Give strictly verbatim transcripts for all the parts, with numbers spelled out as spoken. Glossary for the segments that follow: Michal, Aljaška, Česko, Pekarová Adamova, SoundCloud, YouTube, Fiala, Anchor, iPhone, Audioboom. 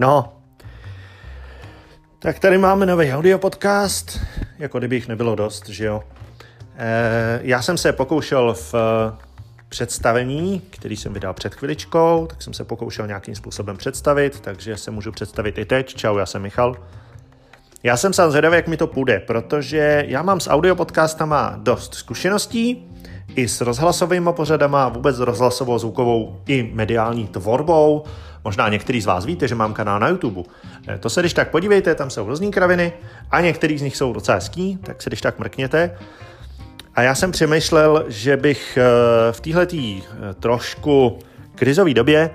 No, tak tady máme nový audio podcast, jako kdyby jich nebylo dost, že jo. E, já jsem se pokoušel v představení, který jsem vydal před chviličkou, tak jsem se pokoušel nějakým způsobem představit, takže se můžu představit i teď. Čau, já jsem Michal. Já jsem sám zvědavý, jak mi to půjde, protože já mám s audio podcastama dost zkušeností, i s rozhlasovými pořadama, vůbec s rozhlasovou, zvukovou i mediální tvorbou. Možná některý z vás víte, že mám kanál na YouTube. To se když tak podívejte, tam jsou různý kraviny a některý z nich jsou docela hezký, tak se když tak mrkněte. A já jsem přemýšlel, že bych v téhletý trošku krizové době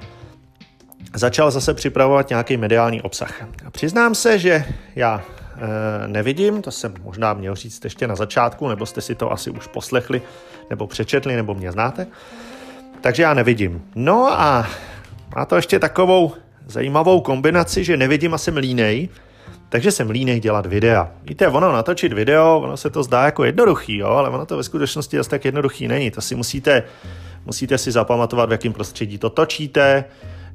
začal zase připravovat nějaký mediální obsah. A přiznám se, že já nevidím, to jsem možná měl říct ještě na začátku, nebo jste si to asi už poslechli, nebo přečetli, nebo mě znáte. Takže já nevidím. No a má to ještě takovou zajímavou kombinaci, že nevidím a jsem línej, takže jsem línej dělat videa. Víte, ono natočit video, ono se to zdá jako jednoduchý, jo, ale ono to ve skutečnosti zase tak jednoduchý není. To si musíte, musíte si zapamatovat, v jakém prostředí to točíte.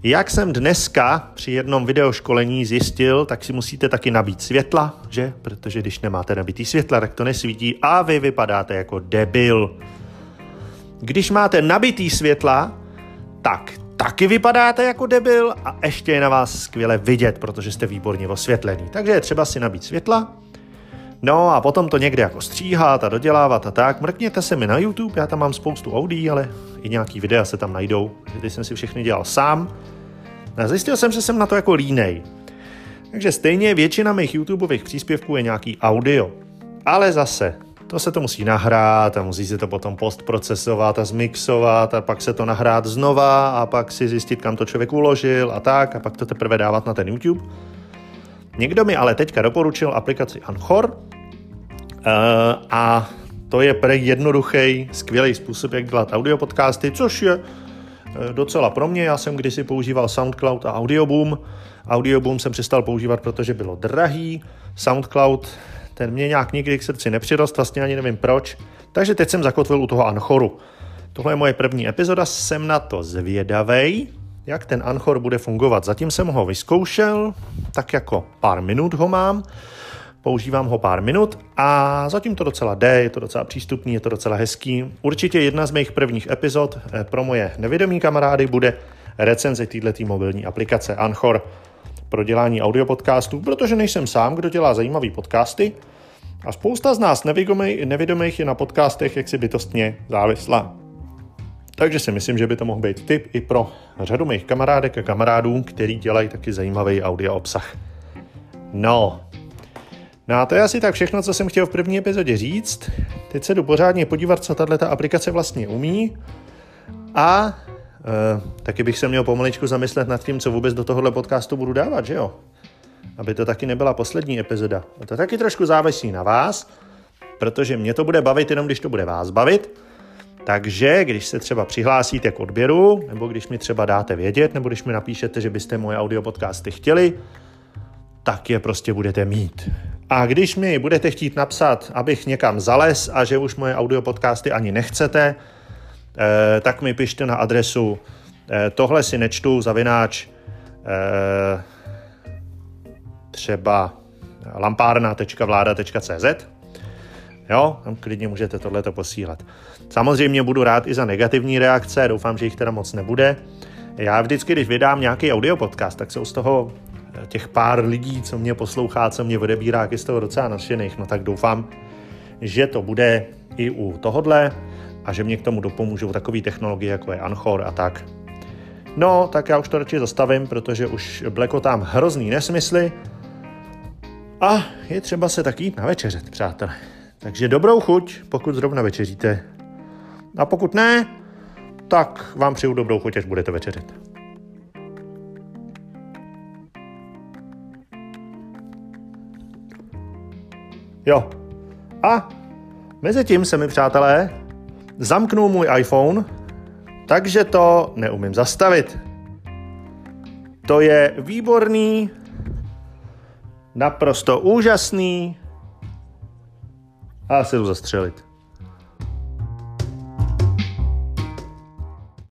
Jak jsem dneska při jednom videoškolení zjistil, tak si musíte taky nabít světla, že? Protože když nemáte nabitý světla, tak to nesvítí a vy vypadáte jako debil. Když máte nabitý světla, tak taky vypadáte jako debil a ještě je na vás skvěle vidět, protože jste výborně osvětlený. Takže je třeba si nabít světla, no a potom to někde jako stříhat a dodělávat a tak. Mrkněte se mi na YouTube, já tam mám spoustu audií, ale i nějaký videa se tam najdou. Teď jsem si všechny dělal sám. A zjistil jsem, že jsem na to jako línej. Takže stejně většina mých YouTubeových příspěvků je nějaký audio. Ale zase, to se to musí nahrát a musí se to potom postprocesovat a zmixovat a pak se to nahrát znova a pak si zjistit, kam to člověk uložil a tak a pak to teprve dávat na ten YouTube. Někdo mi ale teďka doporučil aplikaci Anchor a to je prej jednoduchý, skvělý způsob, jak dělat audio podcasty, což je docela pro mě. Já jsem kdysi používal SoundCloud a Audioboom. Audioboom jsem přestal používat, protože bylo drahý. SoundCloud, ten mě nějak nikdy k srdci nepřirost, vlastně ani nevím proč. Takže teď jsem zakotvil u toho Anchoru. Tohle je moje první epizoda, jsem na to zvědavej, jak ten Anchor bude fungovat. Zatím jsem ho vyzkoušel, tak jako pár minut ho mám. Používám ho pár minut a zatím to docela jde, je to docela přístupný, je to docela hezký. Určitě jedna z mých prvních epizod pro moje nevědomí kamarády bude recenze této mobilní aplikace Anchor pro dělání audiopodcastů, protože nejsem sám, kdo dělá zajímavý podcasty a spousta z nás nevědomých je na podcastech jaksi bytostně závislá. Takže si myslím, že by to mohl být tip i pro řadu mých kamarádek a kamarádů, který dělají taky zajímavý audio obsah. No... No a to je asi tak všechno, co jsem chtěl v první epizodě říct. Teď se jdu pořádně podívat, co tato aplikace vlastně umí. A e, taky bych se měl pomaličku zamyslet nad tím, co vůbec do tohohle podcastu budu dávat, že jo? Aby to taky nebyla poslední epizoda. A to taky trošku závisí na vás, protože mě to bude bavit jenom, když to bude vás bavit. Takže když se třeba přihlásíte k odběru, nebo když mi třeba dáte vědět, nebo když mi napíšete, že byste moje audio podcasty chtěli, tak je prostě budete mít. A když mi budete chtít napsat, abych někam zales a že už moje audiopodcasty ani nechcete, eh, tak mi pište na adresu eh, tohle si nečtu zavináč eh, třeba lampárna tečka vláda tečka cé zet. Jo, tam klidně můžete tohleto posílat. Samozřejmě budu rád i za negativní reakce, doufám, že jich teda moc nebude. Já vždycky, když vydám nějaký audiopodcast, tak jsou z toho... těch pár lidí, co mě poslouchá, co mě odebírá, jak je z toho docela nadšených, no tak doufám, že to bude i u tohodle a že mě k tomu dopomůžou takové technologie, jako je Anchor a tak. No, tak já už to radši zastavím, protože už blekotám hrozný nesmysly a je třeba se taky jít na večeřet, přátelé. Takže dobrou chuť, pokud zrovna večeříte. A pokud ne, tak vám přeju dobrou chuť, až budete večeřet. Jo. A mezi tím se mi, přátelé, zamknul můj iPhone, takže to neumím zastavit. To je výborný, naprosto úžasný a já se jdu zastřelit.